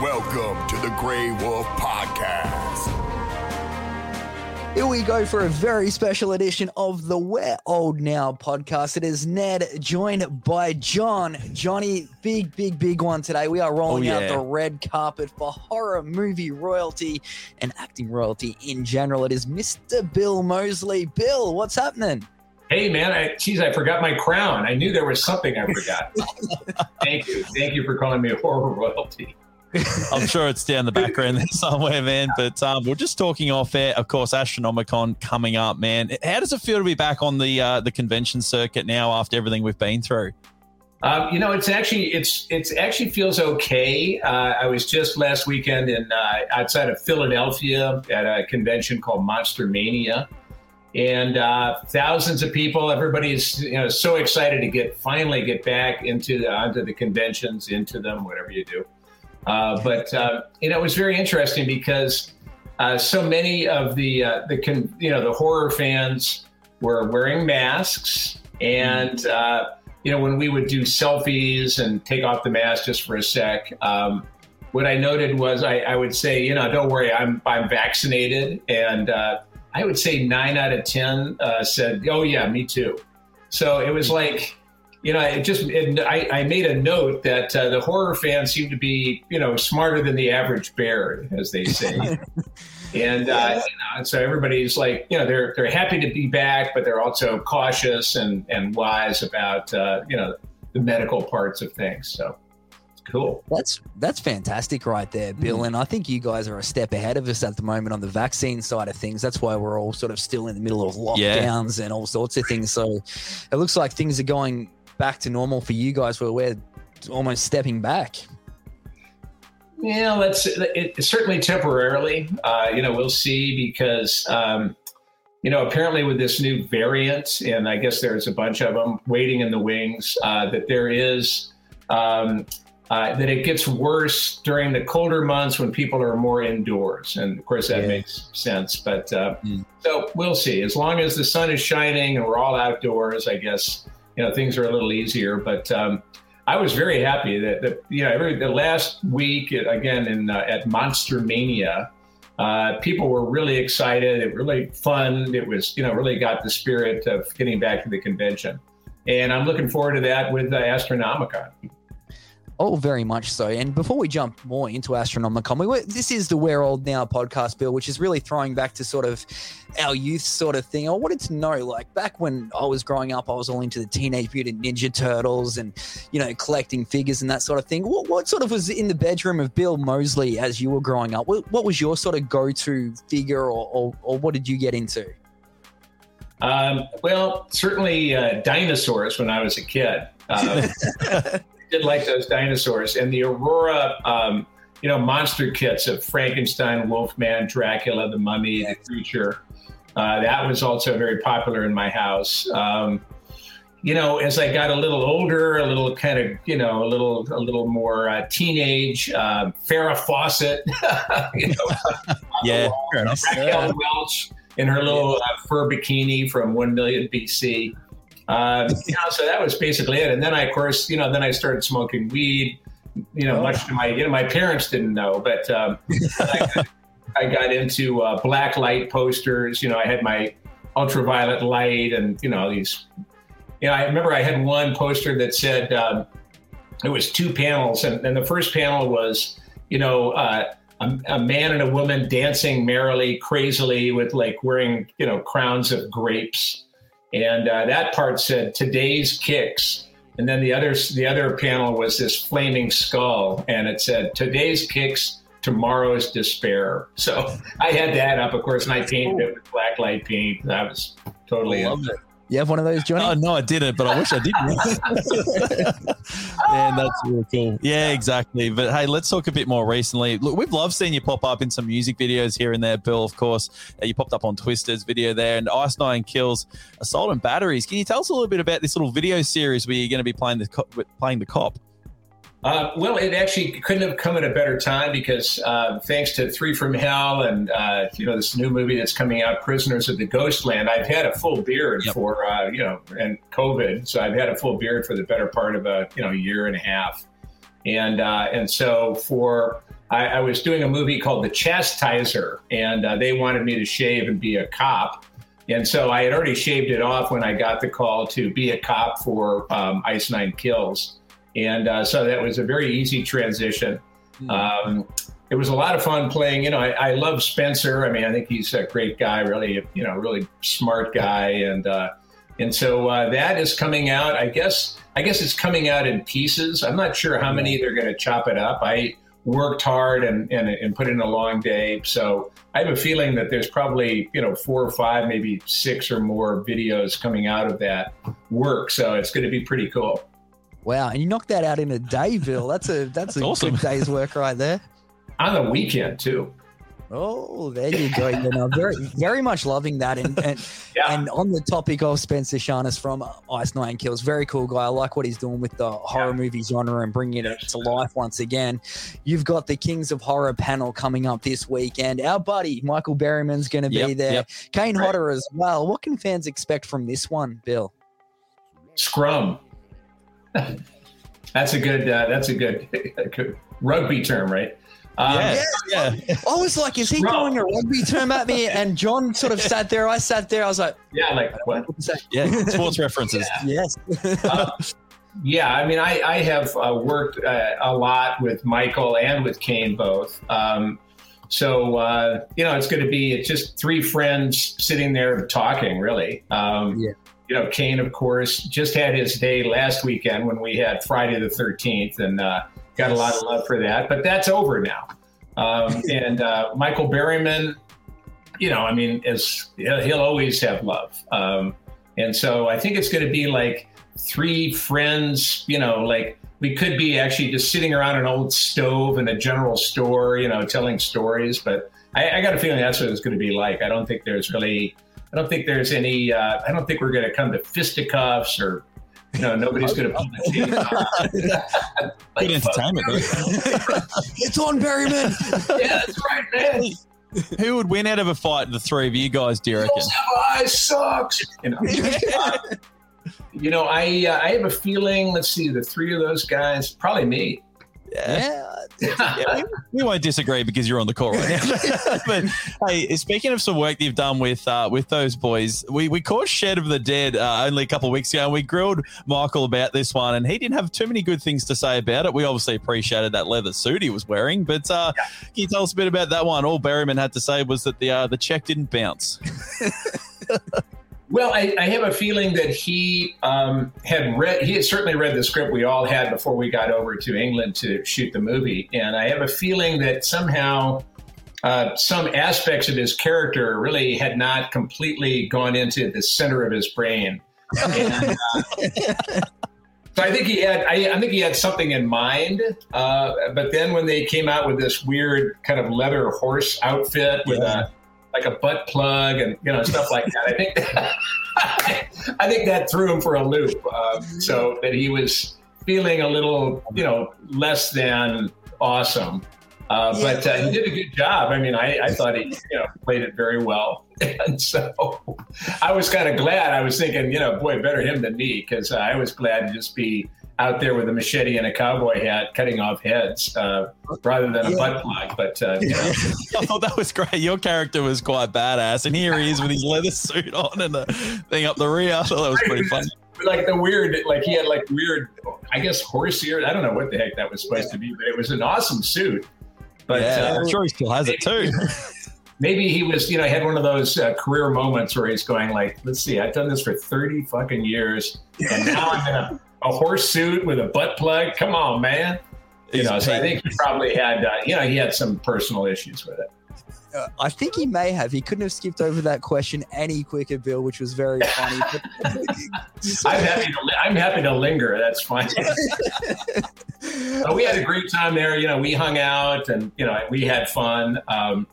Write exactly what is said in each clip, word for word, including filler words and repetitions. Welcome to the Grey Wolf Podcast. Here we go for a very special edition of the We're Old Now podcast. It is Ned joined by John. Johnny, big, big, big one today. We are rolling oh, yeah. out the red carpet for horror movie royalty and acting royalty in general. It is Mister Bill Moseley. Bill, what's happening? Hey, man, I, geez, I forgot my crown. I knew there was something I forgot. Thank you. Thank you for calling me a horror royalty. I'm sure it's down the background there somewhere, man. But um, we're just talking off air. Of course, Astronomicon coming up, man. How does it feel to be back on the uh, the convention circuit now after everything we've been through? Um, you know, it's actually it's it's actually feels okay. Uh, I was just last weekend in uh, outside of Philadelphia at a convention called Monster Mania. And uh, thousands of people, everybody's you know so excited to get finally get back into the, onto the conventions, into them, whatever you do. Uh, but uh, you know, it was very interesting because uh, so many of the uh, the con- you know the horror fans were wearing masks, and uh, you know when we would do selfies and take off the mask just for a sec. Um, what I noted was I, I would say you know don't worry, I'm I'm vaccinated and. Uh, I would say nine out of ten uh, said, "Oh yeah, me too." So it was like, you know, it just it, I, I made a note that uh, the horror fans seem to be, you know, smarter than the average bear, as they say. and uh, you know, so everybody's like, you know, they're they're happy to be back, but they're also cautious and and wise about, uh, you know, the medical parts of things. So. Cool. That's that's fantastic right there, Bill. Mm-hmm. And I think you guys are a step ahead of us at the moment on the vaccine side of things. That's why we're all sort of still in the middle of lockdowns yeah. and all sorts of things. So it looks like things are going back to normal for you guys where we're almost stepping back. Yeah, that's it, certainly temporarily. Uh, you know, we'll see because, um, you know, apparently with this new variant, and I guess there's a bunch of them waiting in the wings, uh, that there is um, – Uh, that it gets worse during the colder months when people are more indoors. And of course that yeah. makes sense, but uh, mm. so we'll see. As long as the sun is shining and we're all outdoors, I guess, you know, things are a little easier, but um, I was very happy that, that you know, every, the last week, again, in uh, at Monster Mania, uh, people were really excited. It really fun. It was, you know, really got the spirit of getting back to the convention. And I'm looking forward to that with uh, Astronomicon. Oh, very much so. And before we jump more into Astronomicon, we were, this is the We're Old Now podcast, Bill, which is really throwing back to sort of our youth sort of thing. I wanted to know, like, back when I was growing up, I was all into the Teenage Mutant Ninja Turtles and, you know, collecting figures and that sort of thing. What, what sort of was in the bedroom of Bill Moseley as you were growing up? What, what was your sort of go-to figure or, or, or what did you get into? Um, well, certainly uh, dinosaurs when I was a kid. Um, did like those dinosaurs and the Aurora, um, you know, monster kits of Frankenstein, Wolfman, Dracula, the Mummy, the Creature. Uh, that was also very popular in my house. Um, you know, as I got a little older, a little kind of, you know, a little, a little more uh, teenage. Uh, Farrah Fawcett, you know, yeah, Rachel yeah. Welch in her little uh, fur bikini from One Million B C. Uh, you know, so that was basically it. And then I, of course, you know, then I started smoking weed, you know, oh. much to my, you know, my parents didn't know, but um, I, got, I got into uh, black light posters. You know, I had my ultraviolet light and, you know, these, you know, I remember I had one poster that said um, it was two panels. And, and the first panel was, you know, uh, a, a man and a woman dancing merrily, crazily with like wearing, you know, crowns of grapes. And uh, that part said today's kicks, and then the other the other panel was this flaming skull, and it said today's kicks, tomorrow's despair. So I had that up, of course, and I painted it with black light paint. I was totally loved it. You have one of those, Johnny? Oh, no, I didn't, but I wish I did. Man, that's really cool. Yeah, exactly. But, hey, let's talk a bit more recently. Look, we've loved seeing you pop up in some music videos here and there, Bill, of course. Uh, you popped up on Twister's video there and Ice Nine Kills, Assault and Batteries. Can you tell us a little bit about this little video series where you're going to be playing the, co- playing the cop? Uh, well, it actually couldn't have come at a better time because uh, thanks to Three from Hell and, uh, you know, this new movie that's coming out, Prisoners of the Ghostland, I've had a full beard yep. for, uh, you know, and COVID. So I've had a full beard for the better part of a, you know, year and a half. And uh, and so for I, I was doing a movie called The Chastiser, and uh, they wanted me to shave and be a cop. And so I had already shaved it off when I got the call to be a cop for um, Ice Nine Kills. And uh, so that was a very easy transition. Mm-hmm. Um, it was a lot of fun playing. You know, I, I love Spencer. I mean, I think he's a great guy, really, you know, really smart guy. And uh, and so uh, that is coming out. I guess I guess it's coming out in pieces. I'm not sure how many they're going to chop it up. I worked hard and, and and put in a long day. So I have a feeling that there's probably, you know, four or five, maybe six or more videos coming out of that work. So it's going to be pretty cool. Wow. And you knocked that out in a day, Bill. That's a that's, that's a awesome. Good day's work right there. On the weekend, too. Oh, there you go. You know, very, very much loving that. And and, yeah. and on the topic of Spencer Sharnis from Ice Nine Kills, very cool guy. I like what he's doing with the horror yeah. movie genre and bringing it to life once again. You've got the Kings of Horror panel coming up this weekend. Our buddy, Michael Berryman's going to be yep, there. Yep. Kane right. Hodder as well. What can fans expect from this one, Bill? Scrum. That's a good, uh, that's a good, a good rugby term, right? Um, yeah, yeah. I was like, is he throwing a rugby term at me? And John sort of sat there. I sat there. I was like, yeah, like what? what yeah, sports references. Yeah. Yes. uh, yeah, I mean, I, I have uh, worked uh, a lot with Michael and with Kane both. Um, so, uh, you know, it's going to be it's just three friends sitting there talking, really. Um, yeah. You know, Kane, of course, just had his day last weekend when we had Friday the thirteenth and uh, got a lot of love for that. But that's over now. Um, and uh, Michael Berryman, you know, I mean, is, he'll always have love. Um, and so I think it's going to be like three friends, you know, like we could be actually just sitting around an old stove in a general store, you know, telling stories. But I, I got a feeling that's what it's going to be like. I don't think there's really... I don't think there's any, uh, I don't think we're going to come to fisticuffs or, you know, nobody's going to pull the team out. Like, good entertainment. It's on Berryman. Yeah, that's right, man. Who would win out of a fight, the three of you guys, do you reckon? I sucks. You know, uh, you know I, uh, I have a feeling, let's see, the three of those guys, probably me. Yeah, yeah, we won't disagree because you're on the call right now. But hey, speaking of some work that you've done with uh, with those boys, we, we caught Shed of the Dead uh, only a couple of weeks ago, and we grilled Michael about this one, and he didn't have too many good things to say about it. We obviously appreciated that leather suit he was wearing, but uh, yeah. Can you tell us a bit about that one? All Berryman had to say was that the uh, the check didn't bounce. Well, I, I have a feeling that he um, had read, he had certainly read the script we all had before we got over to England to shoot the movie. And I have a feeling that somehow uh, some aspects of his character really had not completely gone into the center of his brain. And, uh, so I think he had, I, I think he had something in mind. Uh, but then when they came out with this weird kind of leather horse outfit with yeah. a, like a butt plug and, you know, stuff like that. I think that, I think that threw him for a loop. Um, so that he was feeling a little, you know, less than awesome. Uh, yeah. But uh, he did a good job. I mean, I, I thought he, you know, played it very well. And so I was kind of glad. I was thinking, you know, boy, better him than me, because uh, I was glad to just be out there with a machete and a cowboy hat cutting off heads uh, rather than a yeah. butt plug. But, uh, you know. I thought that was great. Your character was quite badass. And here he is with his leather suit on and the thing up the rear. I thought that was pretty funny. Like the weird, like he had like weird, I guess, horse ears. I don't know what the heck that was supposed yeah. to be, but it was an awesome suit. But yeah, uh, I'm sure he still has it too. Maybe he was, you know, had one of those uh, career moments where he's going like, let's see, I've done this for thirty fucking years. And now I'm going to, a horse suit with a butt plug. Come on, man. You know, so I think he probably had, uh, you know, he had some personal issues with it. Uh, I think he may have. He couldn't have skipped over that question any quicker, Bill, which was very funny. I'm, happy to, I'm happy to linger. That's fine. So we had a great time there. You know, we hung out and, you know, we had fun. Um,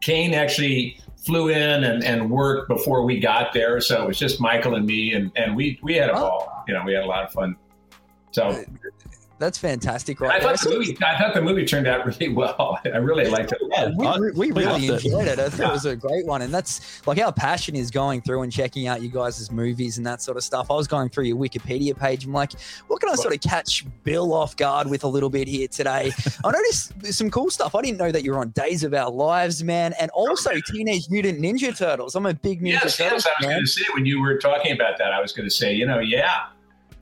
Kane actually flew in and, and worked before we got there. So it was just Michael and me, and, and we, we had a ball. You know, we had a lot of fun. So that's fantastic, right? I thought, the movie, I thought the movie turned out really well. I really liked it. Yeah, we, we, we really enjoyed it. I thought yeah. it was a great one. And that's like our passion is going through and checking out you guys' movies and that sort of stuff. I was going through your Wikipedia page. I'm like, what can I sort of catch Bill off guard with a little bit here today? I noticed some cool stuff. I didn't know that you were on Days of Our Lives, man, and also Teenage Mutant Ninja Turtles. I'm a big Ninja yes, Turtles fan. Yes, I was going to say when you were talking about that, I was going to say, you know, yeah.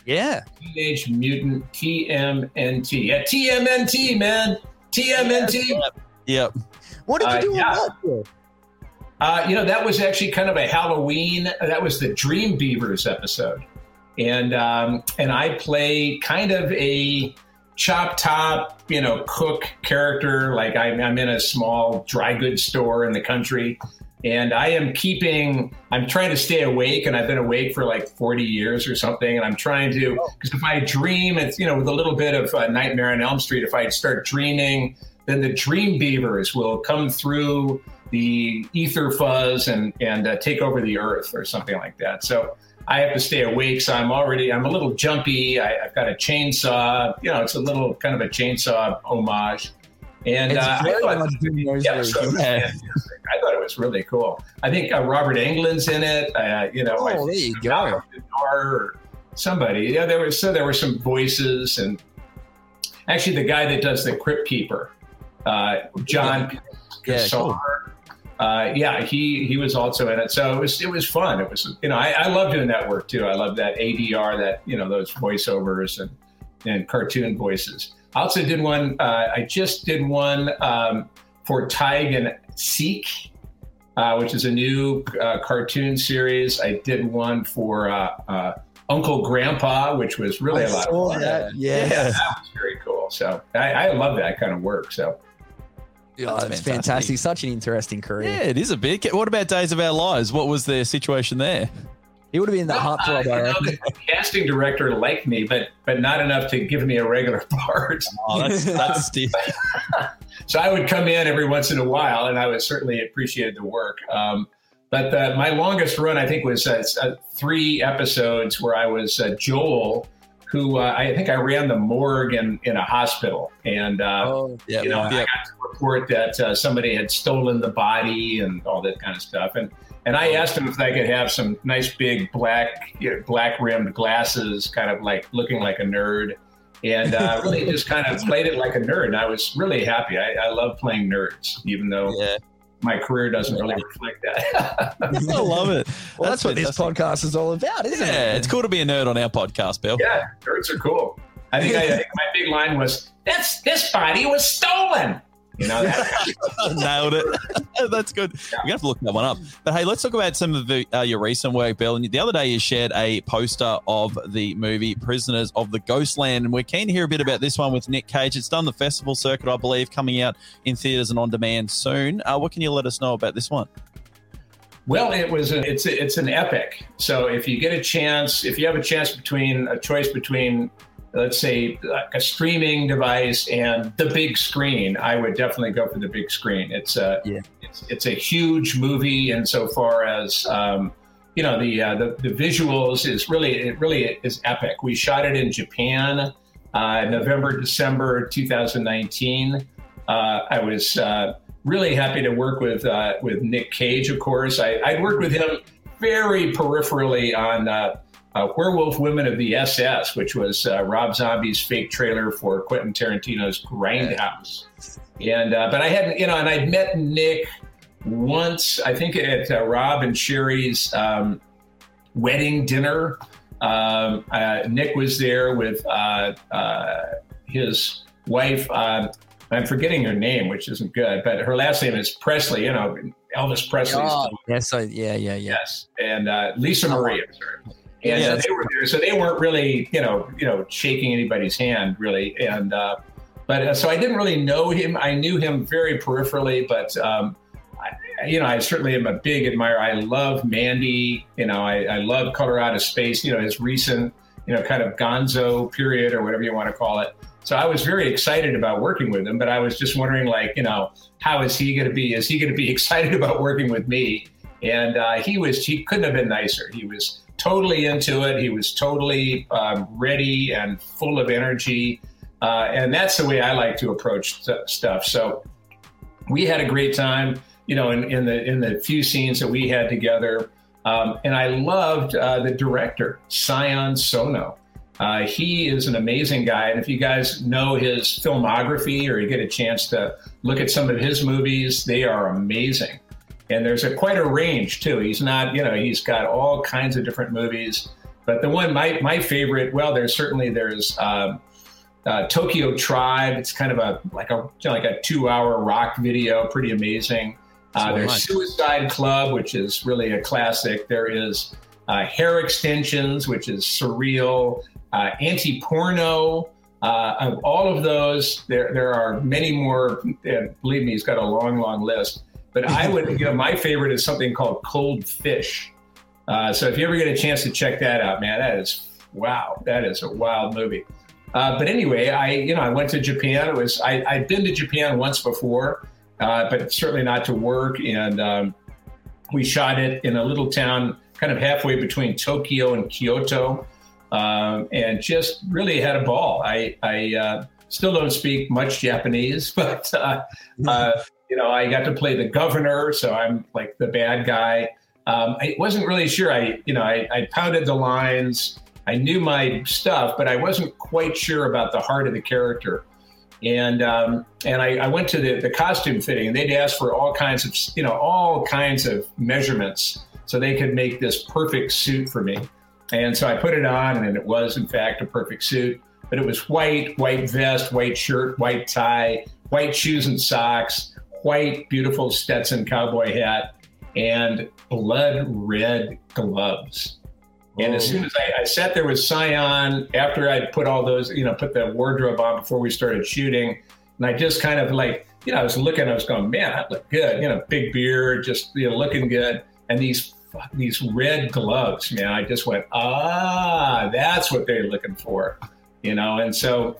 Yeah. Teenage Mutant T M N T. Yeah, T M N T, man. T M N T. Yep. yep. What did you do uh, with yeah. that? Uh, you know, that was actually kind of a Halloween. That was the Dream Beavers episode. And um, and I play kind of a chop top, you know, cook character. Like I'm, I'm in a small dry goods store in the country. And I am keeping, I'm trying to stay awake, and I've been awake for like forty years or something. And I'm trying to, because if I dream, it's, you know, with a little bit of uh, Nightmare on Elm Street, if I start dreaming, then the Dream Beavers will come through the ether fuzz and, and uh, take over the earth or something like that. So I have to stay awake. So I'm already, I'm a little jumpy. I, I've got a chainsaw, you know, it's a little kind of a chainsaw homage. And uh, I, thought, yeah, so, yeah. I thought it was really cool. I think uh, Robert Englund's in it. Uh, you know, oh, I, there you go. Or somebody. Yeah, there was so there were some voices, and actually the guy that does the Crypt Keeper, uh, John Cassar. Yeah, uh, yeah, he he was also in it. So it was it was fun. It was you know I, I love doing that work too. I love that A D R, that you know those voiceovers and and cartoon voices. I also did one, uh, I just did one um, for Tig and Seek, uh, which is a new uh, cartoon series. I did one for uh, uh, Uncle Grandpa, which was really I a lot of fun. That. Yes. Yeah, that was very cool. So I, I love that kind of work. So. Oh, that's, that's fantastic. fantastic. Such an interesting career. Yeah, it is a big. What about Days of Our Lives? What was the situation there? He would have been the well, heartthrob. Uh, you know, the casting director liked me, but but not enough to give me a regular part. Oh, that's, that's steep. So I would come in every once in a while, and I would certainly appreciate the work. Um, but the, my longest run, I think, was uh, three episodes where I was uh, Joel, who uh, I think I ran the morgue in, in a hospital, and uh, oh, yeah, you know yeah. I got to report that uh, somebody had stolen the body and all that kind of stuff, and. And I asked him if I could have some nice big black, you know, black rimmed glasses, kind of like looking like a nerd, and uh, really just kind of played it like a nerd. And I was really happy. I, I love playing nerds, even though yeah. my career doesn't really reflect that. I love it. Well, that's, that's what this podcast is all about, isn't yeah, it? Yeah, it's cool to be a nerd on our podcast, Bill. Yeah, nerds are cool. I think, I, I think my big line was, "That's this body was stolen." You know, nailed it. That's good. Yeah. We're gonna have to look that one up. But hey, let's talk about some of the, uh, your recent work, Bill. And the other day, you shared a poster of the movie Prisoners of the Ghostland, and we're keen to hear a bit about this one with Nick Cage. It's done the festival circuit, I believe, coming out in theaters and on demand soon. Uh, what can you let us know about this one? Well, it was a, it's a, it's an epic. So if you get a chance, if you have a chance between a choice between. Let's say like a streaming device and the big screen, I would definitely go for the big screen. It's a yeah. it's, it's a huge movie, and so far as um, you know, the, uh, the the visuals is really it really is epic. We shot it in Japan, uh, November December two thousand nineteen. Uh, I was uh, really happy to work with uh, with Nick Cage. Of course, I I'd worked with him very peripherally on. Uh, Uh, Werewolf Women of the S S, which was uh, Rob Zombie's fake trailer for Quentin Tarantino's Grindhouse, and uh, but I hadn't, you know, and I'd met Nick once, I think at uh, Rob and Sherry's um, wedding dinner. Um, uh, Nick was there with uh, uh, his wife. Uh, I'm forgetting her name, which isn't good, but her last name is Presley. You know, Elvis Presley. Oh, yes, I, yeah, yeah, yeah. Yes, and uh, Lisa oh. Marie. And yeah, so they were there, so they weren't really, you know, you know, shaking anybody's hand really. And uh, but uh, so I didn't really know him. I knew him very peripherally, but um, I, you know, I certainly am a big admirer. I love Mandy. You know, I, I love Color Out of Space. You know, his recent, you know, kind of Gonzo period or whatever you want to call it. So I was very excited about working with him, but I was just wondering, like, you know, how is he going to be? Is he going to be excited about working with me? And uh, he was. He couldn't have been nicer. He was. Totally into it. He was totally um, ready and full of energy. Uh, and that's the way I like to approach st- stuff. So we had a great time, you know, in, in the in the few scenes that we had together. Um, and I loved uh, the director, Sion Sono. Uh, he is an amazing guy. And if you guys know his filmography or you get a chance to look at some of his movies, they are amazing. And there's a, quite a range, too. He's not, you know, he's got all kinds of different movies. But the one, my my favorite, well, there's certainly, there's um, uh, Tokyo Tribe. It's kind of a like a like a two-hour rock video, pretty amazing. Uh, there's nice. Suicide Club, which is really a classic. There is uh, Hair Extensions, which is surreal. Uh, anti-porno. Uh, of all of those, there there are many more. Uh, believe me, he's got a long, long list. But I would, you know, my favorite is something called Cold Fish. Uh, so if you ever get a chance to check that out, man, that is, wow, that is a wild movie. Uh, but anyway, I, you know, I went to Japan. It was, I, I'd been to Japan once before, uh, but certainly not to work. And um, we shot it in a little town kind of halfway between Tokyo and Kyoto, um, and just really had a ball. I, I uh, still don't speak much Japanese, but uh, uh you know, I got to play the governor, so I'm like the bad guy. Um, I wasn't really sure. I, you know, I, I pounded the lines. I knew my stuff, but I wasn't quite sure about the heart of the character. And um, and I, I went to the, the costume fitting, and they'd asked for all kinds of, you know, all kinds of measurements so they could make this perfect suit for me. And so I put it on, and it was, in fact, a perfect suit. But it was white, white vest, white shirt, white tie, white shoes and socks, white, beautiful Stetson cowboy hat, and blood red gloves. Whoa. And as soon as I, I sat there with Sion, after I put all those, you know, put the wardrobe on before we started shooting, and I just kind of like, you know, I was looking, I was going, man, I look good, you know, big beard, just, you know, looking good. And these, these red gloves, man, I just went, ah, that's what they're looking for, you know? And so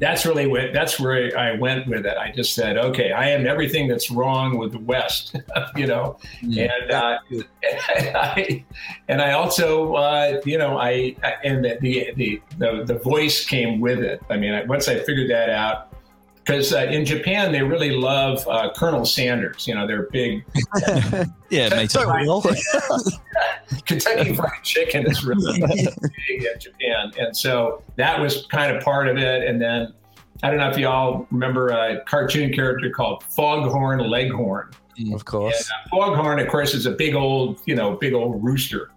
That's really what, that's where I went with it. I just said, okay, I am everything that's wrong with the West, you know? Yeah. And, uh, and I, and I also, uh, you know, I, and the, the, the, the, the voice came with it. I mean, I, once I figured that out, because uh, in Japan, they really love uh, Colonel Sanders, you know, they're big. Yeah, makes it real. Kentucky Fried Chicken is really big in Japan. And so that was kind of part of it. And then I don't know if you all remember a cartoon character called Foghorn Leghorn. Of course. And, uh, Foghorn, of course, is a big old, you know, big old rooster.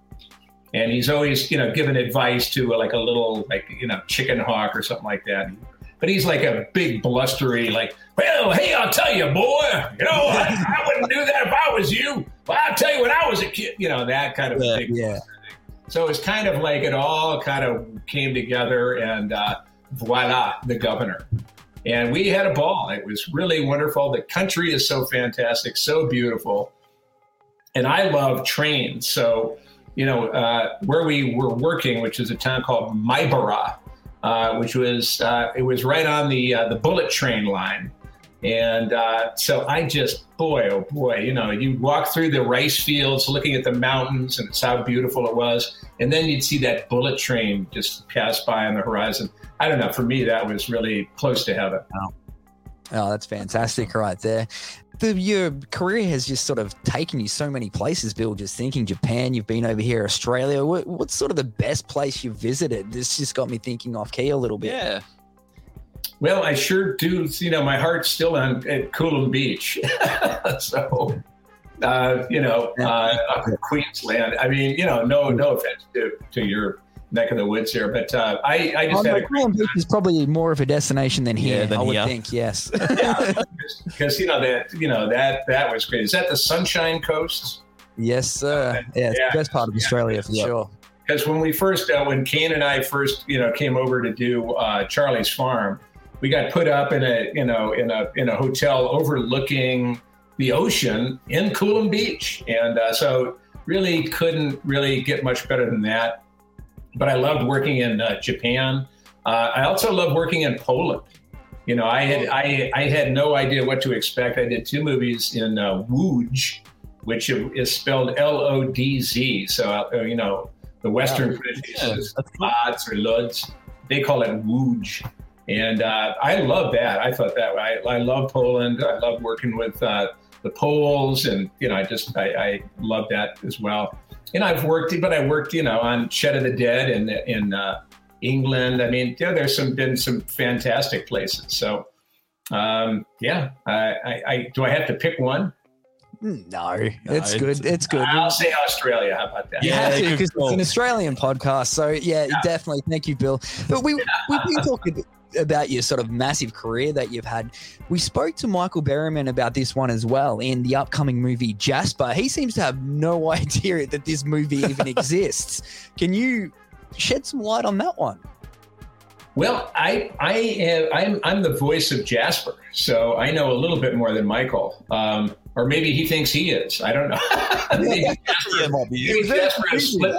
And he's always, you know, giving advice to uh, like a little, like, you know, chicken hawk or something like that. But he's like a big blustery, like, well, hey, I'll tell you, boy, you know, I, I wouldn't do that if I was you. But I'll tell you when I was a kid, you know, that kind of yeah, thing. Yeah. So it's kind of like it all kind of came together and uh, voila, the governor. And we had a ball. It was really wonderful. The country is so fantastic, so beautiful. And I love trains. So, you know, uh, where we were working, which is a town called Maibara, Uh, which was, uh, it was right on the uh, the bullet train line. And uh, so I just, boy, oh boy, you know, you walk through the rice fields looking at the mountains and it's how beautiful it was. And then you'd see that bullet train just pass by on the horizon. I don't know, for me, that was really close to heaven. Wow. Oh, that's fantastic right there. The, your career has just sort of taken you so many places, Bill, just thinking Japan, you've been over here, Australia. What, what's sort of the best place you've visited? This just got me thinking off key a little bit. Yeah. Well, I sure do. You know, my heart's still on at Coolum Beach. so, uh, you know, uh, up in Queensland. I mean, you know, no no offense to, to your neck of the woods here, but uh, I, I just oh, had a great time. It's probably more of a destination than here, yeah, than I would here. think, yes. Yeah, because, you know, that you know that that was great. Is that the Sunshine Coast? Yes, sir. Uh, yeah, yeah, it's the best part of Australia yeah, for yeah. sure. Because when we first, uh, when Kane and I first, you know, came over to do uh, Charlie's Farm, we got put up in a, you know, in a in a hotel overlooking the ocean in Coolum Beach. And uh, so really couldn't really get much better than that. But I loved working in uh, Japan. Uh, I also loved working in Poland. You know, I had I, I had no idea what to expect. I did two movies in uh, Łódź, which is spelled L O D Z. So, uh, you know, the Western yeah, pronunciation yeah, is Lodz or Lodz. They call it Łódź. And uh, I love that. I thought that I, I love Poland. I love working with uh, the Poles, and you know, I just I, I love that as well. And I've worked, but I worked, you know, on Shed of the Dead in in uh, England. I mean, yeah, there's some been some fantastic places. So, um, yeah, I, I, I do. I have to pick one. No, it's no, good. It's, it's good. I'll say Australia. How about that? You yeah, have to, because it's an Australian podcast. So yeah, yeah, definitely. Thank you, Bill. But we yeah. we've been talking about your sort of massive career that you've had. We spoke to Michael Berryman about this one as well in the upcoming movie Jasper. He seems to have no idea that this movie even exists. Can you shed some light on that one? Well, I, I am, I'm, I'm the voice of Jasper, so I know a little bit more than Michael, um, or maybe he thinks he is. I don't know. Maybe Jasper, maybe Jasper has split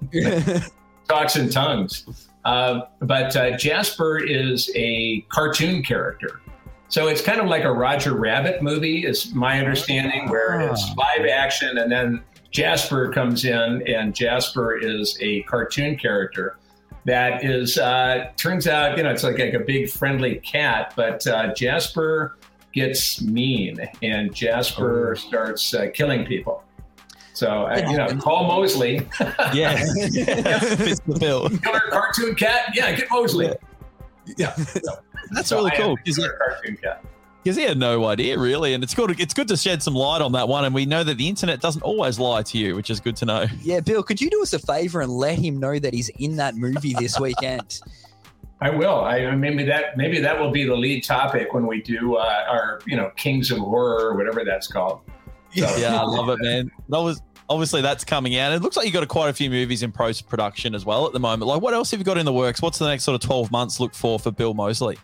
personalities, talks in tongues. Uh, but uh, Jasper is a cartoon character, so it's kind of like a Roger Rabbit movie, is my understanding, where it's live action and then Jasper comes in, and Jasper is a cartoon character. That is, uh, turns out, you know, it's like, like a big friendly cat, but uh, Jasper gets mean, and Jasper oh. starts uh, killing people. So, uh, you know, call Moseley. Yeah. Fits the bill. Killer cartoon cat? Yeah, get Moseley. Yeah. So, that's so really I cool. Is it cartoon cat? Because he had no idea, really, and it's good. It's good to shed some light on that one, and we know that the internet doesn't always lie to you, which is good to know. Yeah, Bill, could you do us a favor and let him know that he's in that movie this weekend? I will. I maybe that maybe that will be the lead topic when we do uh, our, you know, Kings of Horror or whatever that's called. So. Yeah, I love it, man. That was obviously that's coming out. It looks like you got quite a few movies in post production as well at the moment. Like, what else have you got in the works? What's the next sort of twelve months look for for Bill Moseley?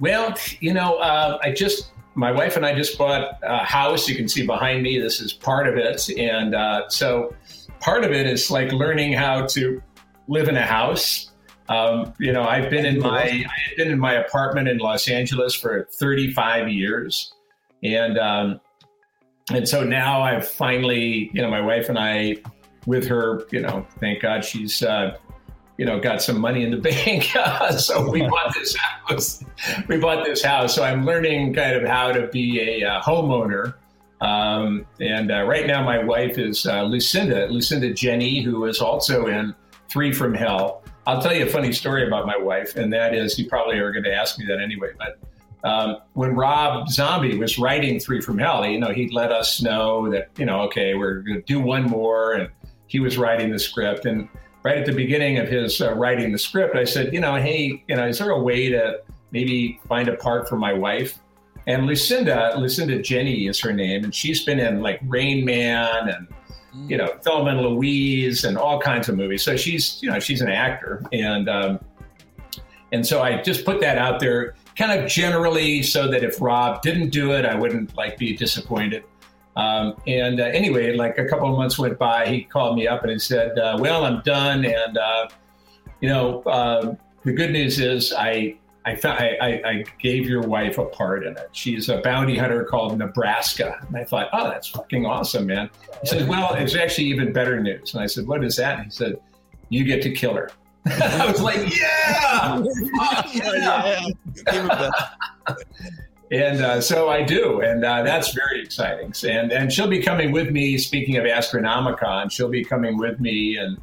Well, you know, uh, I just, my wife and I just bought a house. You can see behind me, this is part of it. And uh, so part of it is like learning how to live in a house. Um, you know, I've been in my, I've been in my apartment in Los Angeles for thirty-five years. And, um, and so now I've finally, you know, my wife and I with her, you know, thank God she's, uh, you know, got some money in the bank. So we bought this house. We bought this house. So I'm learning kind of how to be a uh, homeowner. Um, and uh, right now my wife is uh, Lucinda, Lucinda Jenny, who is also in Three from Hell. I'll tell you a funny story about my wife. And that is, you probably are going to ask me that anyway. But um, when Rob Zombie was writing Three from Hell, you know, he'd let us know that, you know, okay, we're going to do one more. And he was writing the script. And right at the beginning of his uh, writing the script, I said, you know, hey, you know, is there a way to maybe find a part for my wife? And Lucinda, Lucinda Jenny is her name, and she's been in like Rain Man and, mm. you know, Thelma and Louise and all kinds of movies. So she's, you know, she's an actor. And um, and so I just put that out there kind of generally so that if Rob didn't do it, I wouldn't like be disappointed. Um, and uh, anyway, like a couple of months went by, he called me up and he said, uh, well, I'm done. And, uh, you know, uh, the good news is I, I, found, I, I gave your wife a part in it. She's a bounty hunter called Nebraska. And I thought, oh, that's fucking awesome, man. He said, well, it's actually even better news. And I said, what is that? And he said, you get to kill her. I was like, yeah, fuck yeah. yeah. And uh, so I do, and uh, that's very exciting. And and she'll be coming with me. Speaking of Astronomicon, she'll be coming with me, and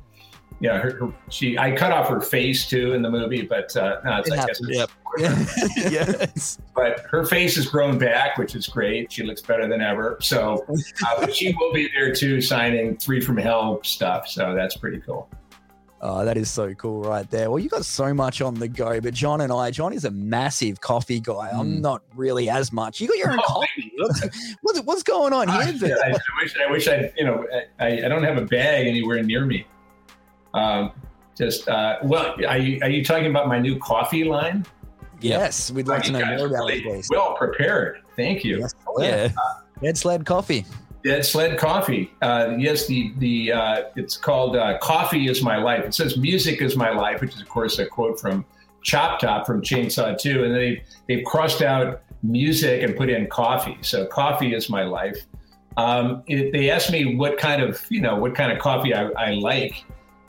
you know, her, her, she I cut off her face too in the movie, but uh, no, it's, it I guess it's yep. yes. But her face has grown back, which is great. She looks better than ever. So uh, but she will be there too, signing Three from Hell stuff. So that's pretty cool. Oh, that is so cool right there. Well, you've got so much on the go, but John and I, John is a massive coffee guy. I'm mm. not really as much. You got your own oh, coffee. What's, what's going on uh, here? I, I wish I, wish I you know, I, I don't have a bag anywhere near me. Um, just, uh, well, are you, are you talking about my new coffee line? Yes, we'd like oh, to know more about it. Well prepared. Thank you. Yes, yeah. uh, Dead Sled Coffee. Dead Sled Coffee. Uh, yes, the the uh, it's called uh, Coffee is My Life. It says Music is My Life, which is, of course, a quote from Chop Top from Chainsaw two. And they've, they've crossed out music and put in coffee. So Coffee is My Life. Um, it, they asked me what kind of, you know, what kind of coffee I, I like.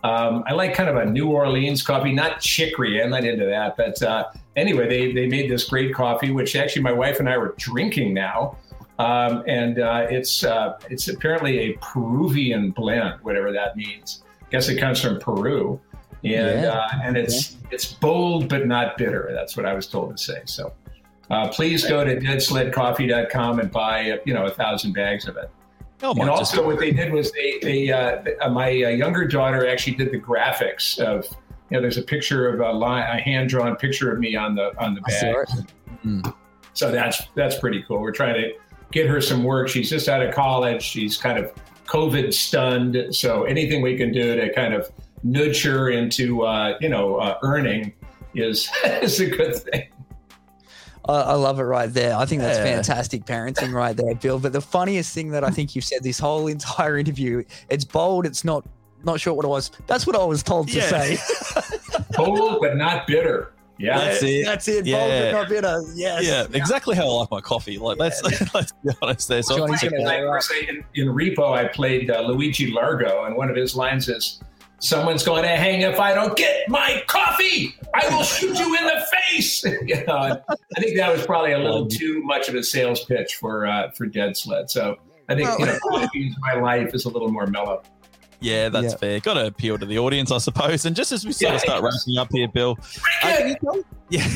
Um, I like kind of a New Orleans coffee, not chicory. I'm not into that. But uh, anyway, they, they made this great coffee, which actually my wife and I were drinking now. Um, and uh, it's uh, it's apparently a Peruvian blend, whatever that means. I guess it comes from Peru. And yeah. uh, and it's yeah. it's bold, but not bitter. That's what I was told to say. So uh, please go to dead sled coffee dot com and buy, you know, a thousand bags of it. Oh, and also what they did was they, they uh, my uh, younger daughter actually did the graphics of, you know, there's a picture of a, line, a hand-drawn picture of me on the on the bag. Mm. So that's that's pretty cool. We're trying to get her some work. She's just out of college. She's kind of COVID stunned. So anything we can do to kind of nudge her into, uh, you know, uh, earning is is a good thing. I love it right there. I think that's fantastic parenting right there, Bill. But the funniest thing that I think you've said this whole entire interview, it's bold, it's not not sure what it was. That's what I was told to yeah. say. Bold but not bitter. Yeah. That's it. That's it. Yeah. Bold but not bitter. Yes. Yeah, exactly how I like my coffee. Like, yeah. let's, let's, let's be honest there. So I say, in, in Repo, I played uh, Luigi Largo, and one of his lines is, someone's going to hang if I don't get my coffee. I will shoot you in the face. You know, I think that was probably a little too much of a sales pitch for uh, for Dead Sled. So I think well, you know, coffee my life is a little more mellow. Yeah, that's yeah. fair. Got to appeal to the audience, I suppose. And just as we sort yeah, of start yeah. wrapping up here, Bill. I, yeah.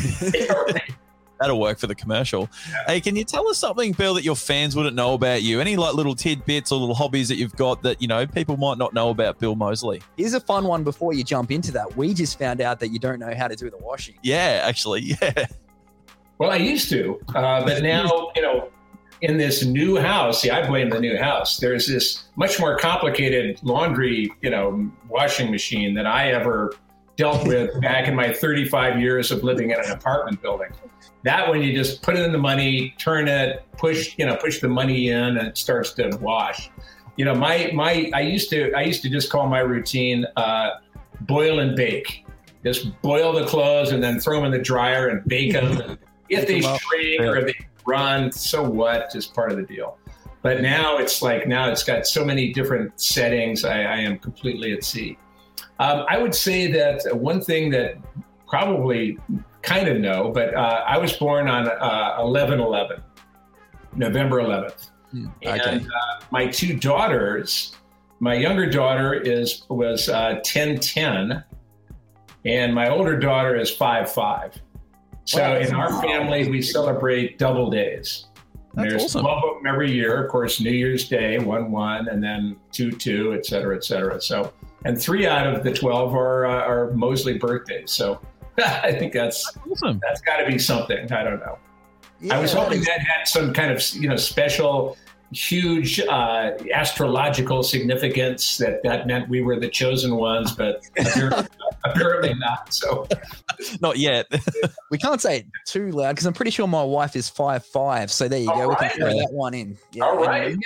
That'll work for the commercial. Yeah. Hey, can you tell us something, Bill, that your fans wouldn't know about you? Any like little tidbits or little hobbies that you've got that, you know, people might not know about Bill Moseley? Here's a fun one before you jump into that. We just found out that you don't know how to do the washing. Yeah, actually, yeah. Well, I used to, uh, but now, you know, in this new house, see, I blame the new house. There's this much more complicated laundry, you know, washing machine than I ever dealt with back in my thirty-five years of living in an apartment building. That one, you just put in the money, turn it, push, you know, push the money in, and it starts to wash. You know, my my I used to I used to just call my routine uh, boil and bake. Just boil the clothes and then throw them in the dryer and bake them. And if they shrink or they run, so what? Just part of the deal. But now it's like now it's got so many different settings. I, I am completely at sea. Um, I would say that one thing that probably kind of know, but uh, I was born on eleven eleven, uh, November eleventh. Mm, okay. And uh, my two daughters, my younger daughter is was ten ten, uh, and my older daughter is five five. So wow, in our family, we celebrate double days. That's There's awesome. twelve of them every year. Of course, New Year's Day, one one, and then two two, et cetera, et cetera. So, and three out of the twelve are, uh, are Moseley birthdays. So I think that's that's, awesome. That's got to be something. I don't know. Yeah, I was hoping that, is- that had some kind of, you know, special, huge uh, astrological significance that that meant we were the chosen ones, but apparently, apparently not. So, not yet. We can't say it too loud because I'm pretty sure my wife is five five. So there you All go. Right. We can throw that one in. Yeah, All right.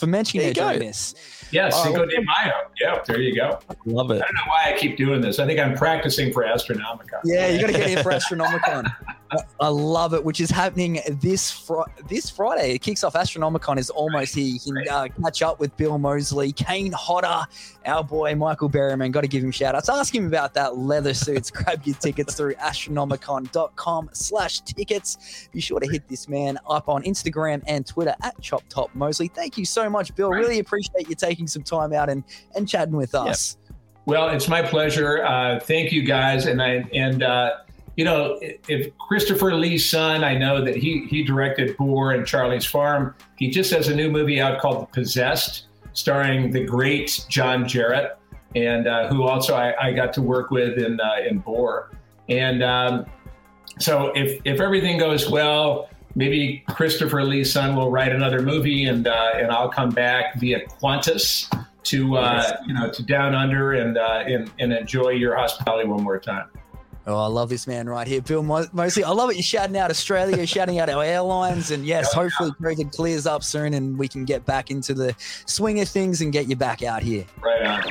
For mentioning it, doing this. Yes, Cinco oh, de Mayo. Yeah, there you go. I love it. I don't know why I keep doing this. I think I'm practicing for Astronomicon. Yeah, you got to get here for Astronomicon. I love it, which is happening this fr- this Friday. It kicks off. Astronomicon is almost right. here. You can right. uh, catch up with Bill Moseley, Kane Hodder, our boy Michael Berryman. Got to give him shout outs. Ask him about that leather suits. Grab your tickets through astronomicon dot com slash tickets. Be sure to hit this man up on Instagram and Twitter at ChopTopMoseley. Thank you so much, Bill. Right. Really appreciate you taking some time out and, and chatting with us. Yep. Well, it's my pleasure. Uh, thank you guys. And I, and, uh, you know, if Christopher Lee's son, I know that he he directed Boar and Charlie's Farm. He just has a new movie out called Possessed, starring the great John Jarrett, and uh, who also I, I got to work with in uh, in Boar. And um, so if if everything goes well, maybe Christopher Lee's son will write another movie, and uh, and I'll come back via Qantas to uh, you know to Down Under and uh, and and enjoy your hospitality one more time. Oh, I love this man right here, Bill Moseley. I love it. You're shouting out Australia, shouting out our airlines. And yes, oh, hopefully COVID yeah. clears up soon and we can get back into the swing of things and get you back out here. Right on.